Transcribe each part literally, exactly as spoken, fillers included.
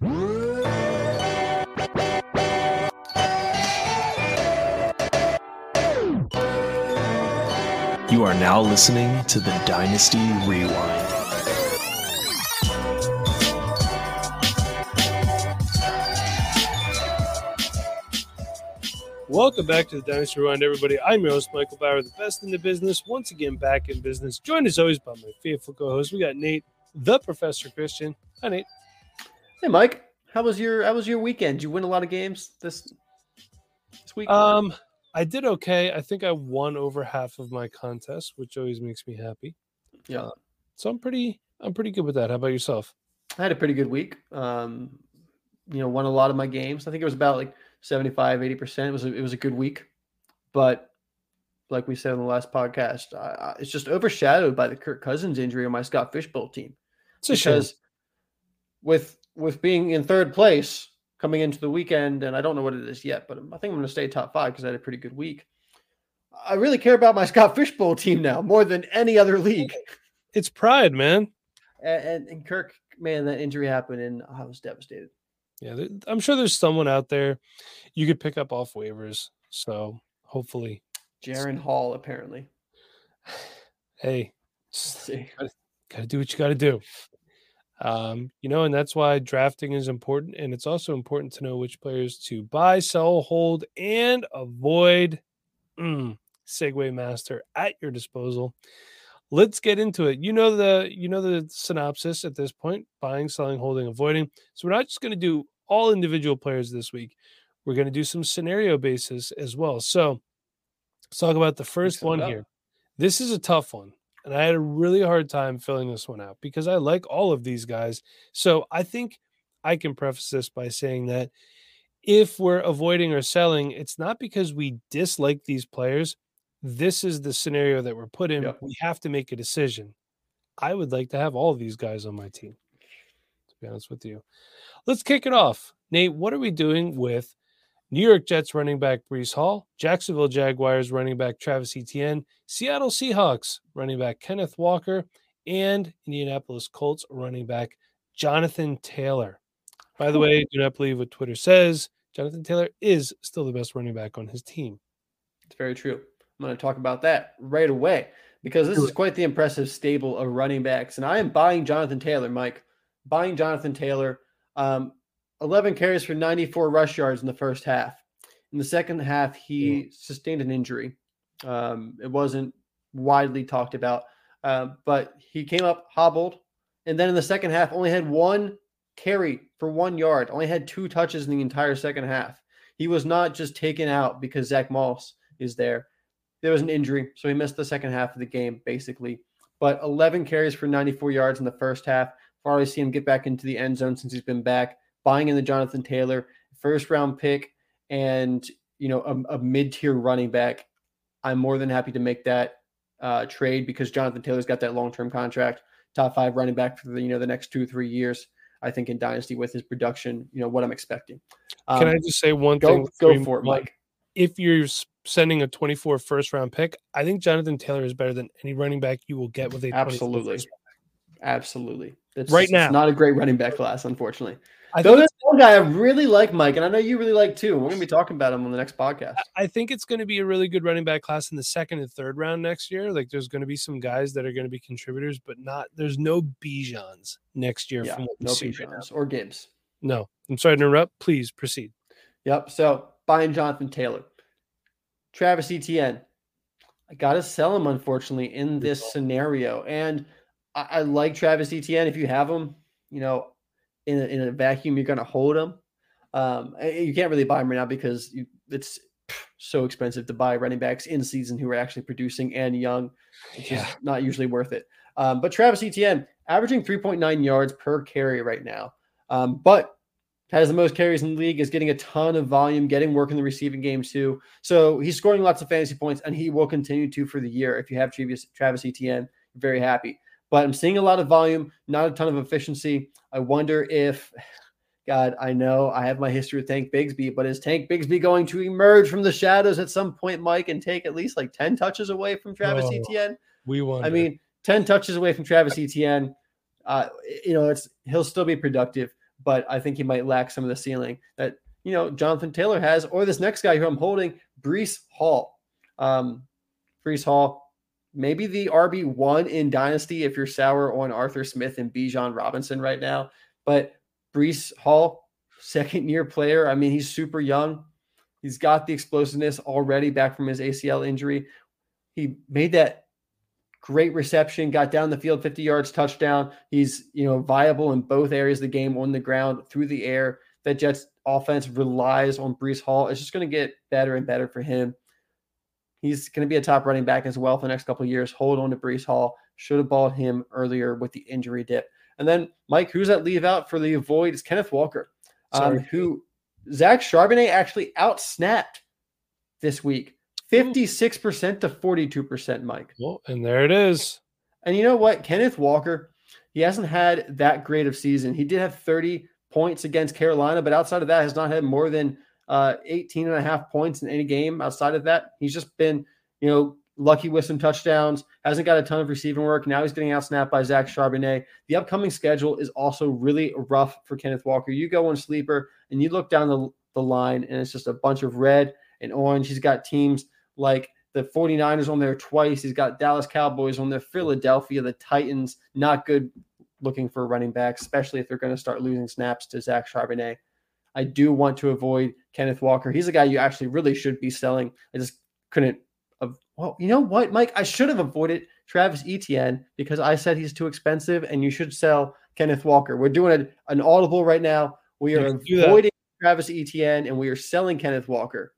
You are now listening to the Dynasty Rewind. Welcome back to the Dynasty Rewind, everybody. I'm your host, Michael Bower, the best in the business. Once again, back in business. Joined as always by my faithful co-host. We got Nate, the Professor Christian. Hi, Nate. Hey, Mike. How was your How was your weekend? Did you win a lot of games this this week? Um, I did okay. I think I won over half of my contests, which always makes me happy. Yeah. Uh, so I'm pretty I'm pretty good with that. How about yourself? I had a pretty good week. Um, you know, won a lot of my games. I think it was about like seventy-five, eighty percent. It was a, it was a good week, but like we said in the last podcast, uh, it's just overshadowed by the Kirk Cousins injury on my Scott Fishbowl team. It's a shame. With with being in third place coming into the weekend, and I don't know what it is yet, but I think I'm going to stay top five because I had a pretty good week. I really care about my Scott Fishbowl team now more than any other league. It's pride, man. And, and, and Kirk, man, that injury happened, and I was devastated. Yeah, I'm sure there's someone out there you could pick up off waivers. So hopefully, Jaron Hall apparently. Hey, gotta do what you gotta do. Um, you know, and that's why drafting is important, and it's also important to know which players to buy, sell, hold, and avoid. Mm, Segway master at your disposal. Let's get into it. You know the you know the synopsis at this point: buying, selling, holding, avoiding. So we're not just going to do all individual players this week. We're going to do some scenario basis as well. So let's talk about the first one here. This is a tough one, and I had a really hard time filling this one out because I like all of these guys. So I think I can preface this by saying that if we're avoiding or selling, it's not because we dislike these players. This is the scenario that we're put in. Yep. We have to make a decision. I would like to have all these guys on my team, to be honest with you. Let's kick it off. Nate, what are we doing with New York Jets running back Breece Hall, Jacksonville Jaguars running back Travis Etienne, Seattle Seahawks running back Kenneth Walker, and Indianapolis Colts running back Jonathan Taylor? By the way, do not believe what Twitter says. Jonathan Taylor is still the best running back on his team. It's very true. I'm going to talk about that right away because this is quite the impressive stable of running backs. And I am buying Jonathan Taylor, Mike. Buying Jonathan Taylor. Um, eleven carries for ninety-four rush yards in the first half. In the second half, he mm. sustained an injury. Um, it wasn't widely talked about, uh, but he came up hobbled. And then in the second half, only had one carry for one yard. Only had two touches in the entire second half. He was not just taken out because Zach Moss is there. There was an injury, so he missed the second half of the game, basically. But eleven carries for ninety-four yards in the first half. We've already seen him get back into the end zone since he's been back. Buying in the Jonathan Taylor, first-round pick, and you know a, a mid-tier running back. I'm more than happy to make that uh, trade because Jonathan Taylor's got that long-term contract, top five running back for the you know the next two three years. I think in Dynasty with his production, you know what I'm expecting. Um, Can I just say one go, thing? Go for it, Mike. If you're sending a twenty-four first round pick, I think Jonathan Taylor is better than any running back you will get with a absolutely, absolutely. That's, right now, it's not a great running back class, unfortunately. I Though there's one guy I really like, Mike, and I know you really like too. We're going to be talking about him on the next podcast. I think it's going to be a really good running back class in the second and third round next year. Like, there's going to be some guys that are going to be contributors, but not. There's no Bijans next year. Yeah, from no Bijans or Gibbs. No, I'm sorry to interrupt. Please proceed. Yep. So buying Jonathan Taylor. Travis Etienne, I got to sell him, unfortunately, in this scenario. And I, I like Travis Etienne. If you have him, you know, in a, in a vacuum, you're going to hold him. Um, you can't really buy him right now because you, it's so expensive to buy running backs in season who are actually producing and young. It's yeah. just not usually worth it. Um, but Travis Etienne, averaging three point nine yards per carry right now. Um, but has the most carries in the league, is getting a ton of volume, getting work in the receiving game too. So he's scoring lots of fantasy points, and he will continue to for the year. If you have Travis, Travis Etienne, I'm very happy. But I'm seeing a lot of volume, not a ton of efficiency. I wonder if, God, I know I have my history with Tank Bigsby, but is Tank Bigsby going to emerge from the shadows at some point, Mike, and take at least like ten touches away from Travis oh, Etienne? We wonder. I mean, ten touches away from Travis Etienne. Uh, you know, it's he'll still be productive. but I think he might lack some of the ceiling that, you know, Jonathan Taylor has, or this next guy who I'm holding, Breece Hall. Um, Breece Hall, maybe the R B one in Dynasty if you're sour on Arthur Smith and Bijan Robinson right now. But Breece Hall, second-year player. I mean, he's super young. He's got the explosiveness already back from his A C L injury. He made that great reception, got down the field, fifty yards, touchdown. He's, you know, viable in both areas of the game, on the ground, through the air. That Jets offense relies on Breece Hall. It's just going to get better and better for him. He's going to be a top running back as well for the next couple of years. Hold on to Breece Hall. Should have bought him earlier with the injury dip. And then, Mike, who's that leave out for the void? It's Kenneth Walker, um, who Zach Charbonnet actually outsnapped this week, fifty-six percent to forty-two percent, Mike. Well, and there it is. And you know what? Kenneth Walker, he hasn't had that great of season. He did have thirty points against Carolina, but outside of that, has not had more than uh, eighteen and a half points in any game. Outside of that, he's just been, you know, lucky with some touchdowns, hasn't got a ton of receiving work. Now he's getting outsnapped by Zach Charbonnet. The upcoming schedule is also really rough for Kenneth Walker. You go on Sleeper and you look down the, the line and it's just a bunch of red and orange. He's got teams like the forty-niners on there twice. He's got Dallas Cowboys on there, Philadelphia, the Titans, not good looking for running backs, especially if they're going to start losing snaps to Zach Charbonnet. I do want to avoid Kenneth Walker. He's a guy you actually really should be selling. I just couldn't. Well, you know what, Mike? I should have avoided Travis Etienne because I said he's too expensive and you should sell Kenneth Walker. We're doing a, an audible right now. We are avoiding Travis Etienne and we are selling Kenneth Walker.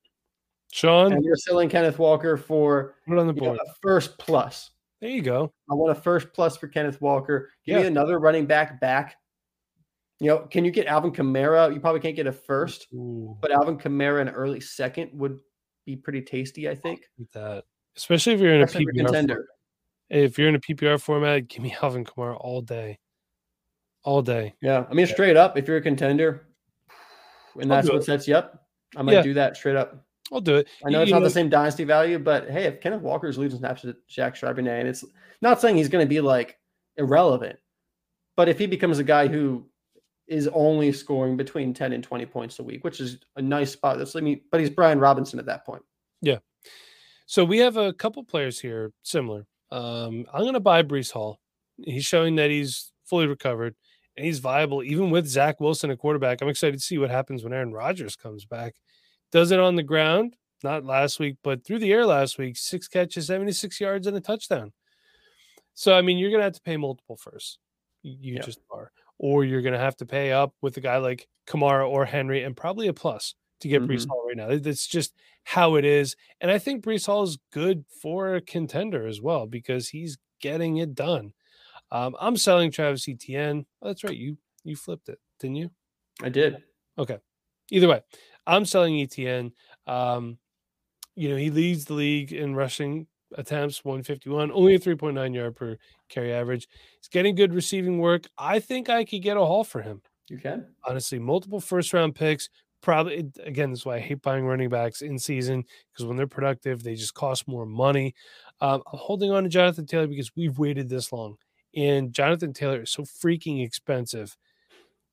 Sean? And we're selling Kenneth Walker for put on the board. You know, a first plus. There you go. I want a first plus for Kenneth Walker. Give yeah. me another running back back. You know, can you get Alvin Kamara? You probably can't get a first, Ooh. but Alvin Kamara in an early second would be pretty tasty, I think. Like that. Especially if you're in a P P R contender. If you're in a P P R format, give me Alvin Kamara all day. All day. Yeah. I mean, straight up, if you're a contender and I'll that's what it. sets you up, I might yeah. do that straight up. I'll do it. I know you, it's you not know, the same dynasty value, but hey, if Kenneth Walker's losing snaps to Zach Charbonnet, and it's not saying he's going to be like irrelevant, but if he becomes a guy who is only scoring between ten and twenty points a week, which is a nice spot. That's I mean, but he's Brian Robinson at that point. Yeah. So we have a couple players here similar. Um, I'm going to buy Breece Hall. He's showing that he's fully recovered and he's viable even with Zach Wilson at quarterback. I'm excited to see what happens when Aaron Rodgers comes back. Does it on the ground, not last week, but through the air last week, six catches, seventy-six yards, and a touchdown. So, I mean, you're going to have to pay multiple first. You yeah. just are. Or you're going to have to pay up with a guy like Kamara or Henry and probably a plus to get mm-hmm. Breece Hall right now. That's just how it is. And I think Breece Hall is good for a contender as well because he's getting it done. Um, I'm selling Travis Etienne. Oh, that's right. You you flipped it, didn't you? I did. Okay. Either way, I'm selling Etienne. Um, you know, he leads the league in rushing attempts, one fifty-one, only a three point nine yard per carry average. He's getting good receiving work. I think I could get a haul for him. You can? Honestly, multiple first-round picks. Probably, again, that's why I hate buying running backs in season because when they're productive, they just cost more money. Um, I'm holding on to Jonathan Taylor because we've waited this long. And Jonathan Taylor is so freaking expensive.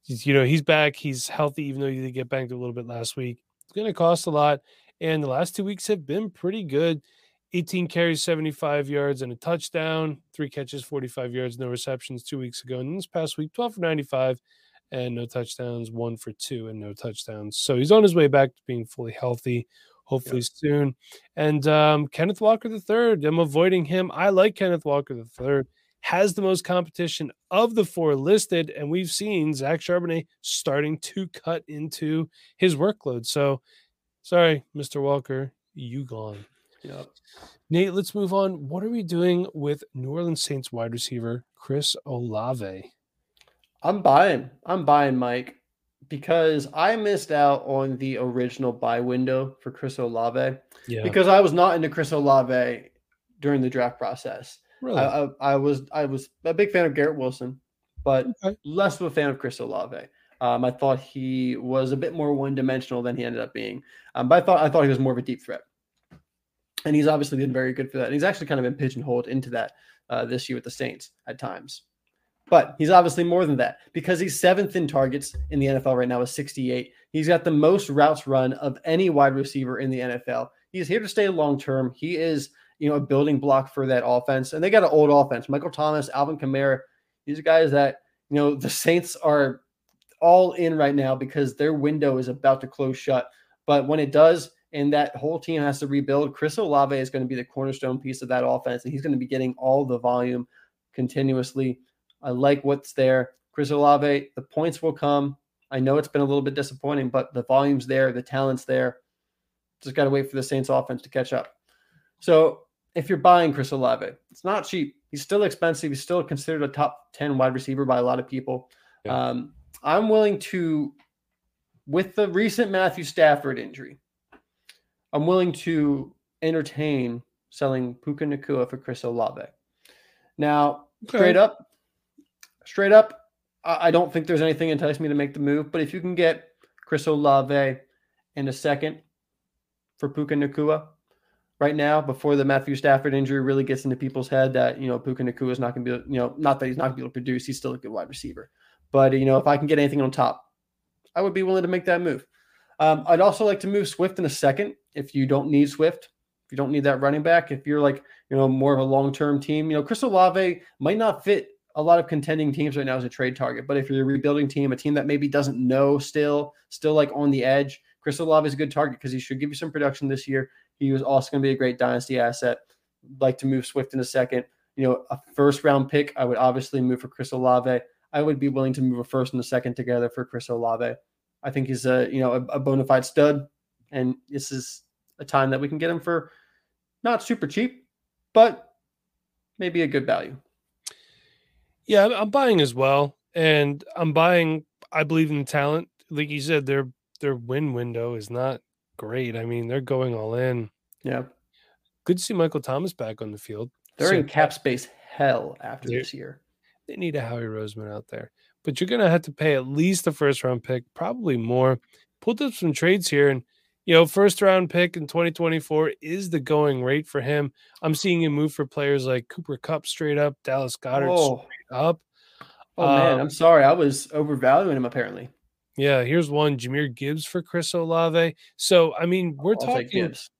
You know, he's back. He's healthy, even though he did get banged a little bit last week. It's going to cost a lot. And the last two weeks have been pretty good. eighteen carries, seventy-five yards, and a touchdown. Three catches, forty-five yards, no receptions two weeks ago. And this past week, twelve for ninety-five and no touchdowns, one for two and no touchdowns. So he's on his way back to being fully healthy, hopefully yeah. soon. And um, Kenneth Walker the third, I'm avoiding him. I like Kenneth Walker the third. Has the most competition of the four listed, and we've seen Zach Charbonnet starting to cut into his workload. So, sorry, Mister Walker, you gone. Yep. Nate, let's move on. What are we doing with New Orleans Saints wide receiver Chris Olave? I'm buying. I'm buying, Mike, because I missed out on the original buy window for Chris Olave yeah. because I was not into Chris Olave during the draft process. Really? I, I, I was I was a big fan of Garrett Wilson, but okay. less of a fan of Chris Olave. Um, I thought he was a bit more one-dimensional than he ended up being. Um, but I thought I thought he was more of a deep threat, and he's obviously been very good for that. And he's actually kind of been pigeonholed into that uh, this year with the Saints at times. But he's obviously more than that because he's seventh in targets in the N F L right now with sixty-eight. He's got the most routes run of any wide receiver in the N F L. He's here to stay long-term. He is, you know, a building block for that offense. And they got an old offense. Michael Thomas, Alvin Kamara, these are guys that, you know, the Saints are all in right now because their window is about to close shut. But when it does, and that whole team has to rebuild, Chris Olave is going to be the cornerstone piece of that offense, and he's going to be getting all the volume continuously. I like what's there. Chris Olave, the points will come. I know it's been a little bit disappointing, but the volume's there, the talent's there. Just got to wait for the Saints offense to catch up. So if you're buying Chris Olave, it's not cheap. He's still expensive. He's still considered a top ten wide receiver by a lot of people. Yeah. Um, I'm willing to, with the recent Matthew Stafford injury, I'm willing to entertain selling Puka Nacua for Chris Olave. Now, okay. straight up, straight up, I don't think there's anything enticing me to make the move, but if you can get Chris Olave and a second for Puka Nacua right now, before the Matthew Stafford injury really gets into people's head that, you know, Puka Nacua is not going to be, you know, not that he's not going to be able to produce, he's still a good wide receiver. But, you know, if I can get anything on top, I would be willing to make that move. Um, I'd also like to move Swift in a second if you don't need Swift, if you don't need that running back, if you're like, you know, more of a long-term team. You know, Chris Olave might not fit a lot of contending teams right now as a trade target, but if you're a rebuilding team, a team that maybe doesn't know still, still like on the edge, Chris Olave is a good target because he should give you some production this year. He was also going to be a great dynasty asset. I'd like to move Swift in a second. You know, a first-round pick, I would obviously move for Chris Olave. I would be willing to move a first and a second together for Chris Olave. I think he's a, you know, a, a bona fide stud, and this is a time that we can get him for not super cheap, but maybe a good value. Yeah, I'm buying as well, and I'm buying. I believe in the talent. Like you said, their their win window is not great. I mean, they're going all in. Yeah, good to see Michael Thomas back on the field. They're so, in cap space hell after this year. They need a Howie Roseman out there, but you're going to have to pay at least a first round pick, probably more. Pulled up some trades here, and you know, first round pick in twenty twenty-four is the going rate for him. I'm seeing him move for players like Cooper Kupp straight up, Dallas Goedert oh. straight up. Oh um, man, I'm sorry, I was overvaluing him apparently. Yeah, here's one, Jahmyr Gibbs for Chris Olave. So I mean, we're I'll talking. Take Gibbs.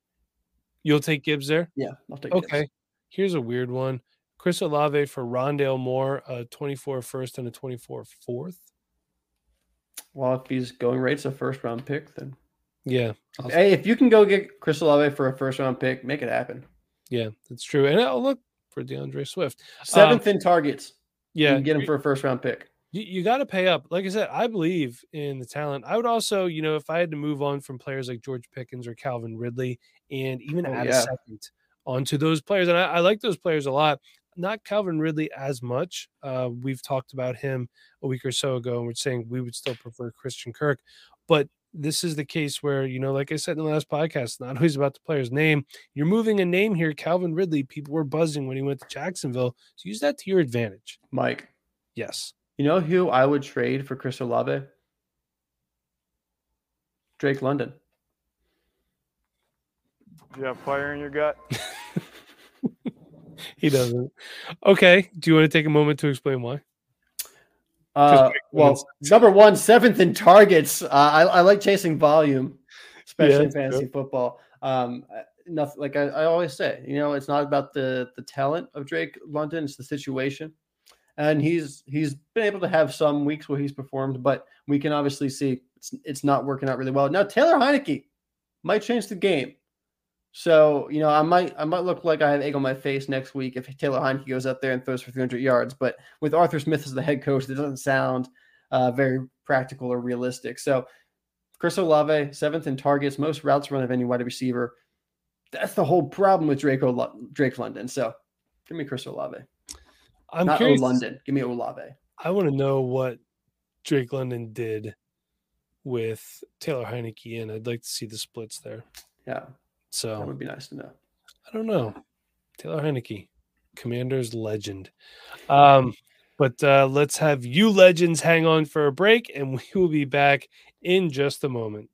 You'll take Gibbs there. Yeah, I'll take. Okay, Gibbs. Here's a weird one. Chris Olave for Rondale Moore, a twenty-four first and a twenty-four fourth. Well, if he's going rates a first round pick, then yeah. I'll... Hey, if you can go get Chris Olave for a first round pick, make it happen. Yeah, that's true. And I'll look for DeAndre Swift, seventh um, in targets. Yeah, you can get him for a first round pick. You, you got to pay up. Like I said, I believe in the talent. I would also, you know, if I had to move on from players like George Pickens or Calvin Ridley, and even oh, add yeah. a second onto those players, and I, I like those players a lot. Not Calvin Ridley as much. Uh, we've talked about him a week or so ago, and we're saying we would still prefer Christian Kirk. But this is the case where, you know, like I said in the last podcast, not always about the player's name. You're moving a name here. Calvin Ridley, people were buzzing when he went to Jacksonville. So use that to your advantage. Mike. Yes. You know who I would trade for Chris Olave? Drake London. You have fire in your gut? He doesn't. Okay. Do you want to take a moment to explain why? Uh, well, number one, seventh in targets. Uh, I, I like chasing volume, especially yeah, in fantasy true. football. Um, nothing like I, I always say, you know, it's not about the the talent of Drake London; it's the situation. And he's he's been able to have some weeks where he's performed, but we can obviously see it's it's not working out really well. Now, Taylor Heinicke might change the game. So, you know, I might I might look like I have egg on my face next week if Taylor Heinicke goes up there and throws for three hundred yards. But with Arthur Smith as the head coach, that doesn't sound uh, very practical or realistic. So Chris Olave, seventh in targets, most routes run of any wide receiver. That's the whole problem with Drake, Ola- Drake London. So give me Chris Olave. I'm Not curious. London. Give me Olave. I want to know what Drake London did with Taylor Heinicke, and I'd like to see the splits there. Yeah. So that would be nice to know. I don't know. Taylor Heinicke, Commanders legend. Um, but uh, let's have you legends hang on for a break, and we will be back in just a moment.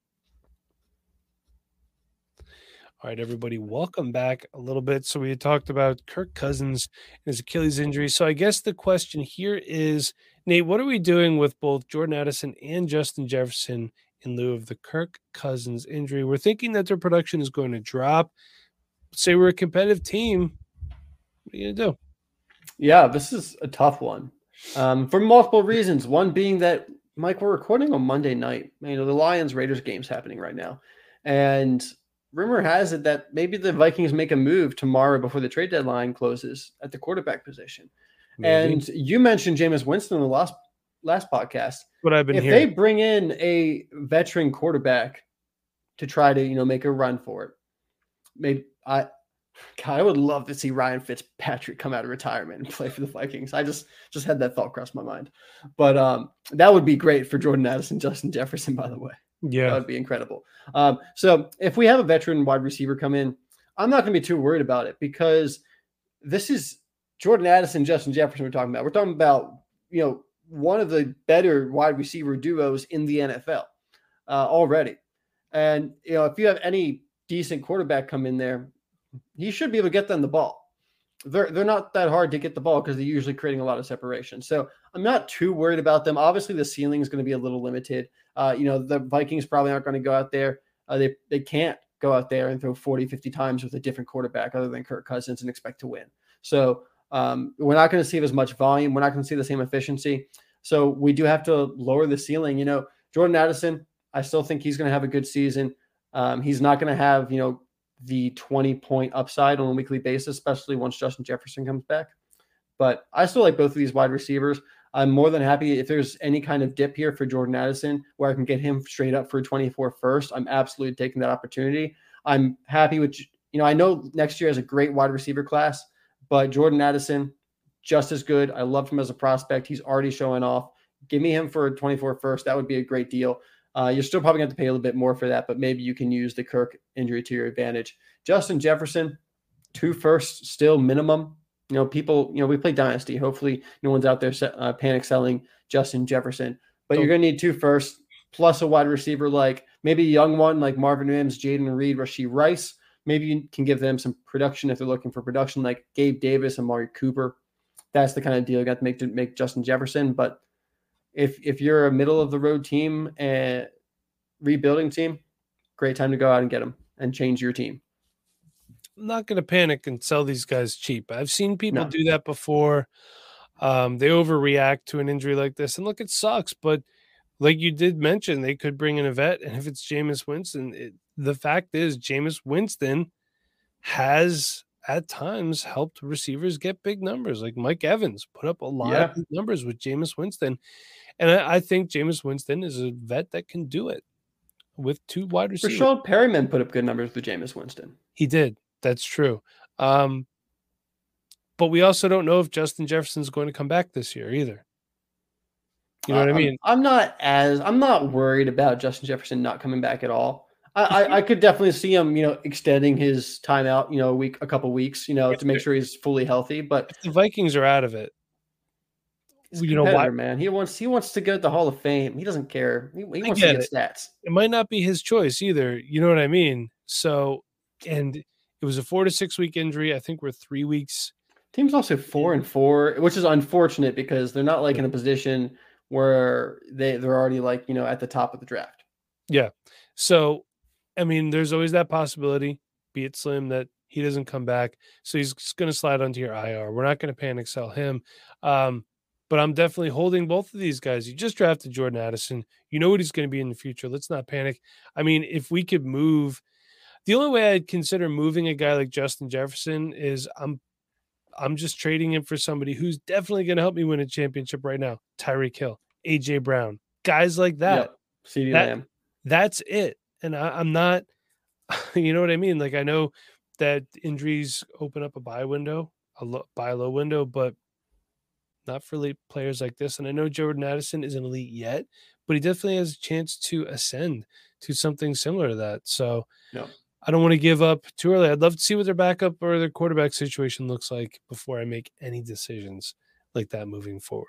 All right, everybody, welcome back a little bit. So we had talked about Kirk Cousins and his Achilles injury. So I guess the question here is, Nate, what are we doing with both Jordan Addison and Justin Jefferson in lieu of the Kirk Cousins injury? We're thinking that their production is going to drop. Say we're a competitive team. What are you going to do? Yeah, this is a tough one um, for multiple reasons. One being that, Mike, we're recording on Monday night. You know, the Lions-Raiders game's happening right now. And rumor has it that maybe the Vikings make a move tomorrow before the trade deadline closes at the quarterback position. Maybe. And you mentioned Jameis Winston in the last last podcast. What I've been if hearing. They bring in a veteran quarterback to try to, you know, make a run for it, maybe I, God, I would love to see Ryan Fitzpatrick come out of retirement and play for the Vikings. I just just had that thought cross my mind. But um, that would be great for Jordan Addison, Justin Jefferson, by the way. Yeah, that would be incredible. Um, so if we have a veteran wide receiver come in, I'm not going to be too worried about it because this is Jordan Addison, Justin Jefferson we're talking about. We're talking about, you know, one of the better wide receiver duos in the N F L uh, already. And, you know, if you have any decent quarterback come in there, he should be able to get them the ball. They're, they're not that hard to get the ball because they're usually creating a lot of separation. So I'm not too worried about them. Obviously, the ceiling is going to be a little limited. Uh, you know, the Vikings probably aren't going to go out there. Uh, they they can't go out there and throw forty, fifty times with a different quarterback other than Kirk Cousins and expect to win. So um, we're not going to see as much volume. We're not going to see the same efficiency. So we do have to lower the ceiling. You know, Jordan Addison, I still think he's going to have a good season. Um, he's not going to have, you know, the twenty-point upside on a weekly basis, especially once Justin Jefferson comes back. But I still like both of these wide receivers. I'm more than happy if there's any kind of dip here for Jordan Addison where I can get him straight up for twenty-four first. I'm absolutely taking that opportunity. I'm happy with, you know, I know next year has a great wide receiver class, but Jordan Addison, just as good. I love him as a prospect. He's already showing off. Give me him for twenty-four first. That would be a great deal. Uh, you're still probably going to have to pay a little bit more for that, but maybe you can use the Kirk injury to your advantage. Justin Jefferson, two firsts still minimum. You know, people, you know, we play Dynasty. Hopefully no one's out there uh, panic selling Justin Jefferson. But you're going to need two firsts plus a wide receiver like maybe a young one like Marvin Mims, Jaden Reed, Rashee Rice. Maybe you can give them some production if they're looking for production like Gabe Davis and Amari Cooper. That's the kind of deal you got to make to make Justin Jefferson. But if if you're a middle-of-the-road team and rebuilding team, great time to go out and get them and change your team. I'm not going to panic and sell these guys cheap. I've seen people no. do that before. Um, they overreact to an injury like this. And look, it sucks. But like you did mention, they could bring in a vet. And if it's Jameis Winston, it, the fact is Jameis Winston has at times helped receivers get big numbers. Like Mike Evans put up a lot yeah. of numbers with Jameis Winston. And I, I think Jameis Winston is a vet that can do it with two wide receivers. Rashad Perryman put up good numbers with Jameis Winston. He did. That's true. Um, but we also don't know if Justin Jefferson's going to come back this year either. You know uh, what I mean? I'm, I'm not as I'm not worried about Justin Jefferson not coming back at all. I, I, I could definitely see him, you know, extending his time out, you know, a week, a couple weeks, you know, to make sure he's fully healthy. But if the Vikings are out of it. You know why, man? He wants he wants to go to the Hall of Fame. He doesn't care. He, he wants to get stats. It might not be his choice either. You know what I mean? So, and it was a four to six week injury. I think we're three weeks. Team's also four and four, which is unfortunate because they're not like in a position where they they're already like, you know, at the top of the draft. Yeah. So. I mean, there's always that possibility, be it slim, that he doesn't come back. So he's going to slide onto your I R. We're not going to panic sell him. Um, but I'm definitely holding both of these guys. You just drafted Jordan Addison. You know what he's going to be in the future. Let's not panic. I mean, if we could move, the only way I'd consider moving a guy like Justin Jefferson is I'm I'm just trading him for somebody who's definitely going to help me win a championship right now. Tyreek Hill, A J Brown, guys like that. Yep. C D Lamb. That, that's it. And I, I'm not, you know what I mean? Like, I know that injuries open up a buy window, a lo, buy low window, but not for elite players like this. And I know Jordan Addison isn't elite yet, but he definitely has a chance to ascend to something similar to that. So no. I don't want to give up too early. I'd love to see what their backup or their quarterback situation looks like before I make any decisions like that moving forward.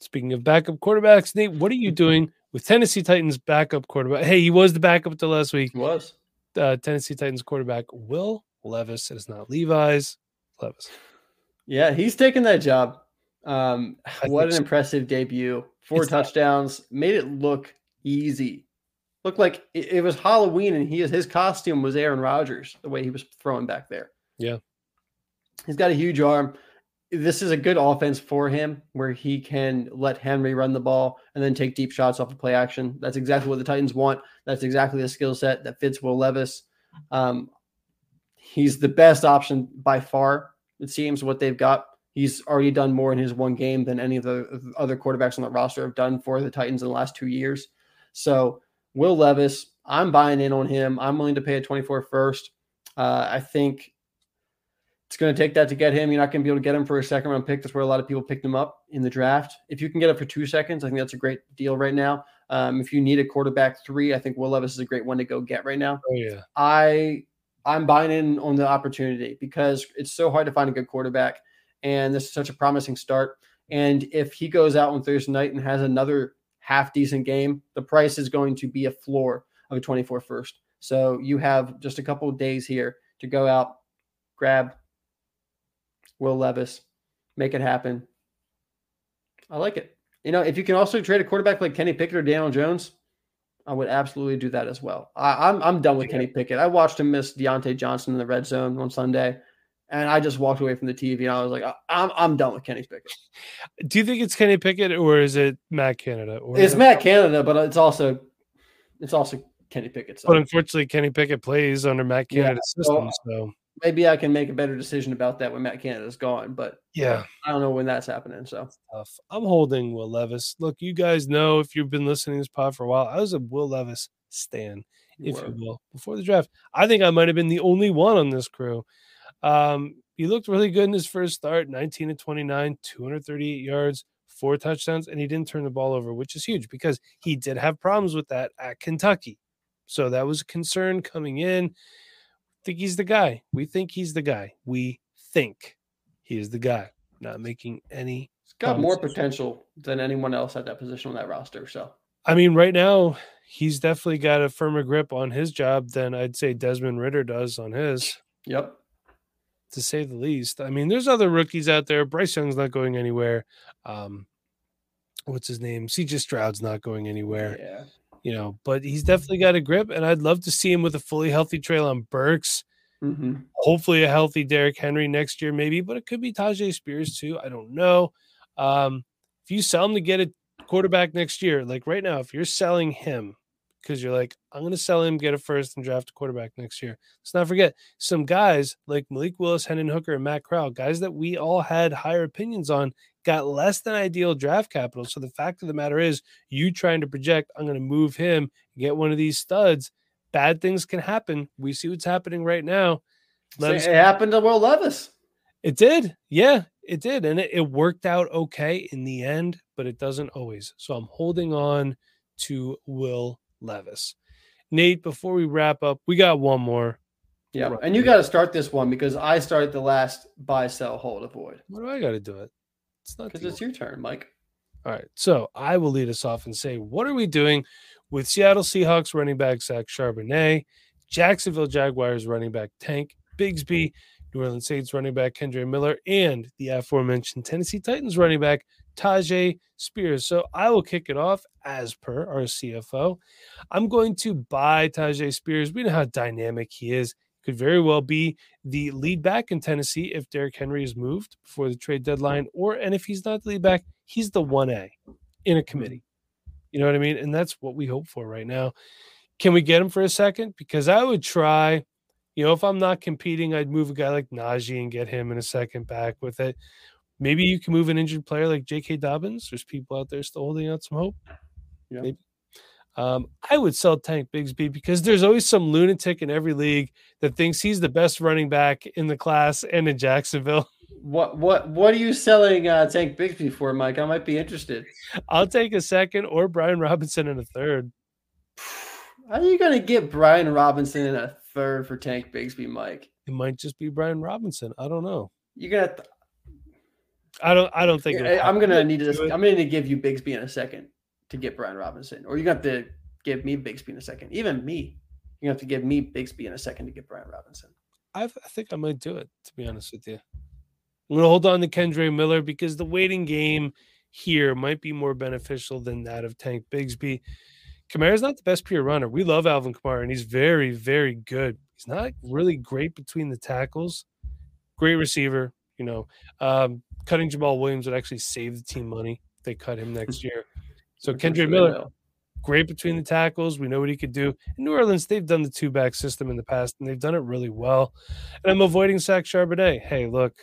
Speaking of backup quarterbacks, Nate, what are you doing with Tennessee Titans backup quarterback? Hey, he was the backup until last week. He was. uh, Tennessee Titans quarterback Will Levis. It is not Levi's. Levis. Yeah, he's taking that job. Um, what an so. impressive debut. Four it's touchdowns. That. Made it look easy. Looked like it, it was Halloween, and he his costume was Aaron Rodgers, the way he was throwing back there. Yeah. He's got a huge arm. This is a good offense for him where he can let Henry run the ball and then take deep shots off of play action. That's exactly what the Titans want. That's exactly the skill set that fits Will Levis. Um, he's the best option by far, it seems, what they've got. He's already done more in his one game than any of the other quarterbacks on the roster have done for the Titans in the last two years. So Will Levis, I'm buying in on him. I'm willing to pay a twenty-four first. Uh, I think it's going to take that to get him. You're not going to be able to get him for a second round pick. That's where a lot of people picked him up in the draft. If you can get him for two seconds, I think that's a great deal right now. Um, if you need a quarterback three, I think Will Levis is a great one to go get right now. Oh yeah, I I'm buying in on the opportunity because it's so hard to find a good quarterback, and this is such a promising start. And if he goes out on Thursday night and has another half decent game, the price is going to be a floor of a twenty-four first. So you have just a couple of days here to go out, grab Will Levis, make it happen. I like it. You know, if you can also trade a quarterback like Kenny Pickett or Daniel Jones, I would absolutely do that as well. I, I'm I'm done with Kenny Pickett. I watched him miss Deontay Johnson in the red zone one Sunday, and I just walked away from the T V, and I was like, I'm I'm done with Kenny Pickett. Do you think it's Kenny Pickett or is it Matt Canada? Or it's Matt Canada, but it's also it's also Kenny Pickett. So. But unfortunately, Kenny Pickett plays under Matt Canada's yeah, system, so. Maybe I can make a better decision about that when Matt Canada's gone, but yeah, I don't know when that's happening. So I'm holding Will Levis. Look, you guys know if you've been listening to this pod for a while, I was a Will Levis stan, you if were. you will, before the draft. I think I might have been the only one on this crew. Um, he looked really good in his first start, nineteen of twenty-nine, two hundred thirty-eight yards, four touchdowns, and he didn't turn the ball over, which is huge because he did have problems with that at Kentucky. So that was a concern coming in. Think he's the guy. We think he's the guy. We think he is the guy. Not making any. He's got more potential than anyone else at that position on that roster. So, I mean, right now he's definitely got a firmer grip on his job than I'd say Desmond Ridder does on his. Yep. To say the least. I mean, there's other rookies out there. Bryce Young's not going anywhere. Um, what's his name? C J Stroud's not going anywhere. Yeah. You know, but he's definitely got a grip, and I'd love to see him with a fully healthy Treylon Burks. Mm-hmm. Hopefully a healthy Derrick Henry next year, maybe, but it could be Tajay Spears too. I don't know. Um, if you sell him to get a quarterback next year, like right now, if you're selling him because you're like, I'm going to sell him, get a first, and draft a quarterback next year. Let's not forget some guys like Malik Willis, Hendon Hooker, and Matt Corral, guys that we all had higher opinions on, got less than ideal draft capital. So the fact of the matter is, you trying to project, I'm going to move him, get one of these studs. Bad things can happen. We see what's happening right now. Let it happened to Will Levis. It did. Yeah, it did. And it, it worked out okay in the end, but it doesn't always. So I'm holding on to Will Levis. Nate, before we wrap up, we got one more. Yeah, right. And you got to start this one because I started the last buy, sell, hold, avoid. What do I got to do it? It's not because it's your turn, Mike. All right. So I will lead us off and say, what are we doing with Seattle Seahawks running back Zach Charbonnet, Jacksonville Jaguars running back Tank Bigsby, New Orleans Saints running back Kendra Miller, and the aforementioned Tennessee Titans running back Tajay Spears? So I will kick it off as per our C F O. I'm going to buy Tajay Spears. We know how dynamic he is. Could very well be the lead back in Tennessee if Derrick Henry is moved before the trade deadline, or and if he's not the lead back, he's the one A in a committee. You know what I mean? And that's what we hope for right now. Can we get him for a second? Because I would try, you know, if I'm not competing, I'd move a guy like Najee and get him in a second back with it. Maybe you can move an injured player like J K Dobbins. There's people out there still holding out some hope. Yeah. Maybe. Um, I would sell Tank Bigsby because there's always some lunatic in every league that thinks he's the best running back in the class and in Jacksonville. What what what are you selling uh, Tank Bigsby for, Mike? I might be interested. I'll take a second or Brian Robinson in a third. How are you going to get Brian Robinson in a third for Tank Bigsby, Mike? It might just be Brian Robinson. I don't know. You're gonna. Have to... I don't. I don't think I'm gonna need to. This, I'm gonna give you Bigsby in a second to get Brian Robinson, or you got to give me Bigsby in a second. Even me, You're going to have to give me Bigsby in a second to get Brian Robinson. I've, I think I might do it, to be honest with you. I'm going to hold on to Kendre Miller because the waiting game here might be more beneficial than that of Tank Bigsby. Kamara's not the best pure runner. We love Alvin Kamara, and he's very, very good. He's not really great between the tackles. Great receiver, you know. Um, cutting Jamal Williams would actually save the team money. They cut him next year. So Kendre Miller, great between the tackles. We know what he could do. In New Orleans, they've done the two-back system in the past, and they've done it really well. And I'm avoiding Zach Charbonnet. Hey, look,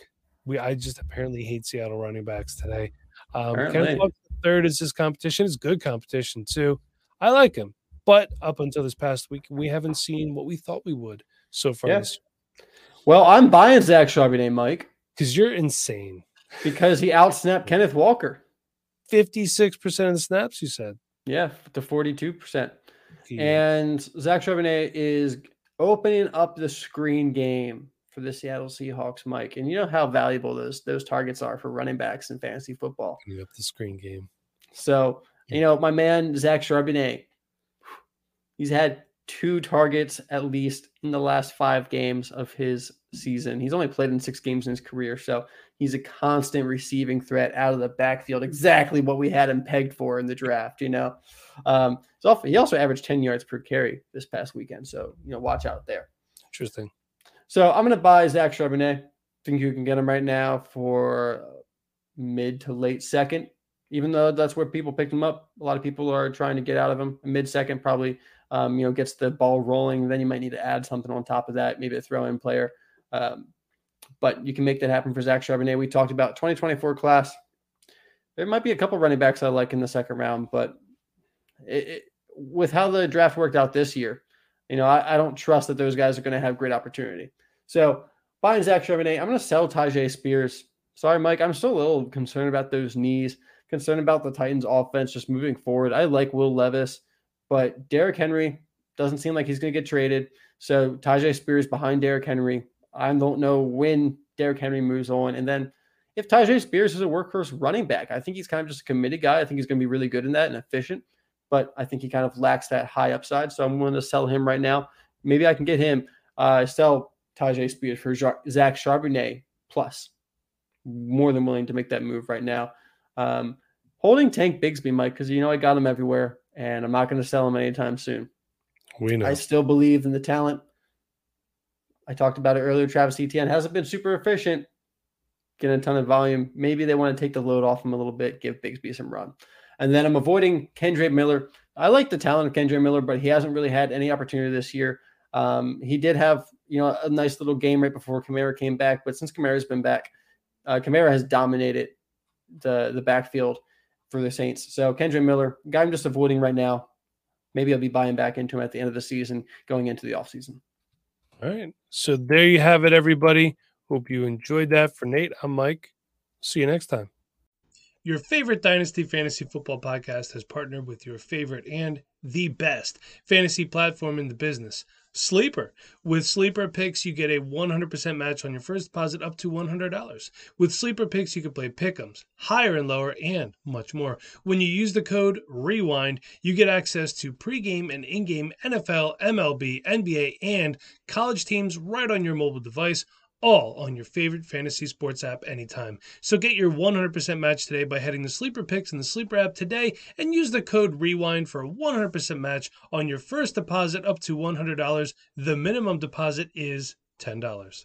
we I just apparently hate Seattle running backs today. Um, Kenneth Walker the third is his competition. It's good competition, too. I like him. But up until this past week, we haven't seen what we thought we would so far. Yeah. This year. Well, I'm buying Zach Charbonnet, Mike. Because you're insane. Because he outsnapped Kenneth Walker. fifty-six percent of the snaps, you said. Yeah, to forty-two percent. Yeah. And Zach Charbonnet is opening up the screen game for the Seattle Seahawks, Mike. And you know how valuable those those targets are for running backs in fantasy football. Opening up the screen game. So, yeah. you know, my man, Zach Charbonnet, he's had two targets at least in the last five games of his season. He's only played in six games in his career, so he's a constant receiving threat out of the backfield, exactly what we had him pegged for in the draft, you know. Um, so he also averaged ten yards per carry this past weekend, so, you know, watch out there. Interesting. So I'm going to buy Zach Charbonnet. I think you can get him right now for mid to late second, even though that's where people picked him up. A lot of people are trying to get out of him. Mid-second probably Um, you know, gets the ball rolling. Then you might need to add something on top of that, maybe a throw-in player. Um, but you can make that happen for Zach Charbonnet. We talked about twenty twenty-four class. There might be a couple running backs I like in the second round, but it, it, with how the draft worked out this year, you know, I, I don't trust that those guys are going to have great opportunity. So buying Zach Charbonnet, I'm going to sell Tajay Spears. Sorry, Mike, I'm still a little concerned about those knees, concerned about the Titans offense just moving forward. I like Will Levis. But Derrick Henry doesn't seem like he's going to get traded. So Tajay Spears behind Derrick Henry. I don't know when Derrick Henry moves on. And then if Tajay Spears is a workhorse running back, I think he's kind of just a committed guy. I think he's going to be really good in that and efficient. But I think he kind of lacks that high upside. So I'm willing to sell him right now. Maybe I can get him. Uh, sell Tajay Spears for Zach Charbonnet plus. More than willing to make that move right now. Um, holding Tank Bigsby, Mike, because you know I got him everywhere. And I'm not going to sell him anytime soon. We know. I still believe in the talent. I talked about it earlier. Travis Etienne hasn't been super efficient. Getting a ton of volume. Maybe they want to take the load off him a little bit, give Bigsby some run. And then I'm avoiding Kendre Miller. I like the talent of Kendre Miller, but he hasn't really had any opportunity this year. Um, he did have, you know, a nice little game right before Kamara came back. But since Kamara's been back, uh, Kamara has dominated the, the backfield for the Saints. So Kendre Miller, guy I'm just avoiding right now. Maybe I'll be buying back into him at the end of the season, going into the offseason. All right. So there you have it, everybody. Hope you enjoyed that. For Nate, I'm Mike. See you next time. Your favorite Dynasty Fantasy Football podcast has partnered with your favorite and the best fantasy platform in the business, Sleeper. With Sleeper Picks, you get a one hundred percent match on your first deposit up to one hundred dollars. With Sleeper Picks, you can play pick'ems, higher and lower, and much more. When you use the code REWIND, you get access to pregame and in-game N F L, M L B, N B A, and college teams right on your mobile device, all on your favorite fantasy sports app anytime. So get your one hundred percent match today by heading to Sleeper Picks in the Sleeper app today and use the code REWIND for a one hundred percent match on your first deposit up to one hundred dollars. The minimum deposit is ten dollars.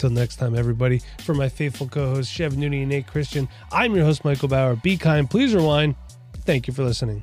Till next time, everybody, for my faithful co-hosts Chev Nooney and Nate Christian, I'm your host, Michael Bower. Be kind, please rewind. Thank you for listening.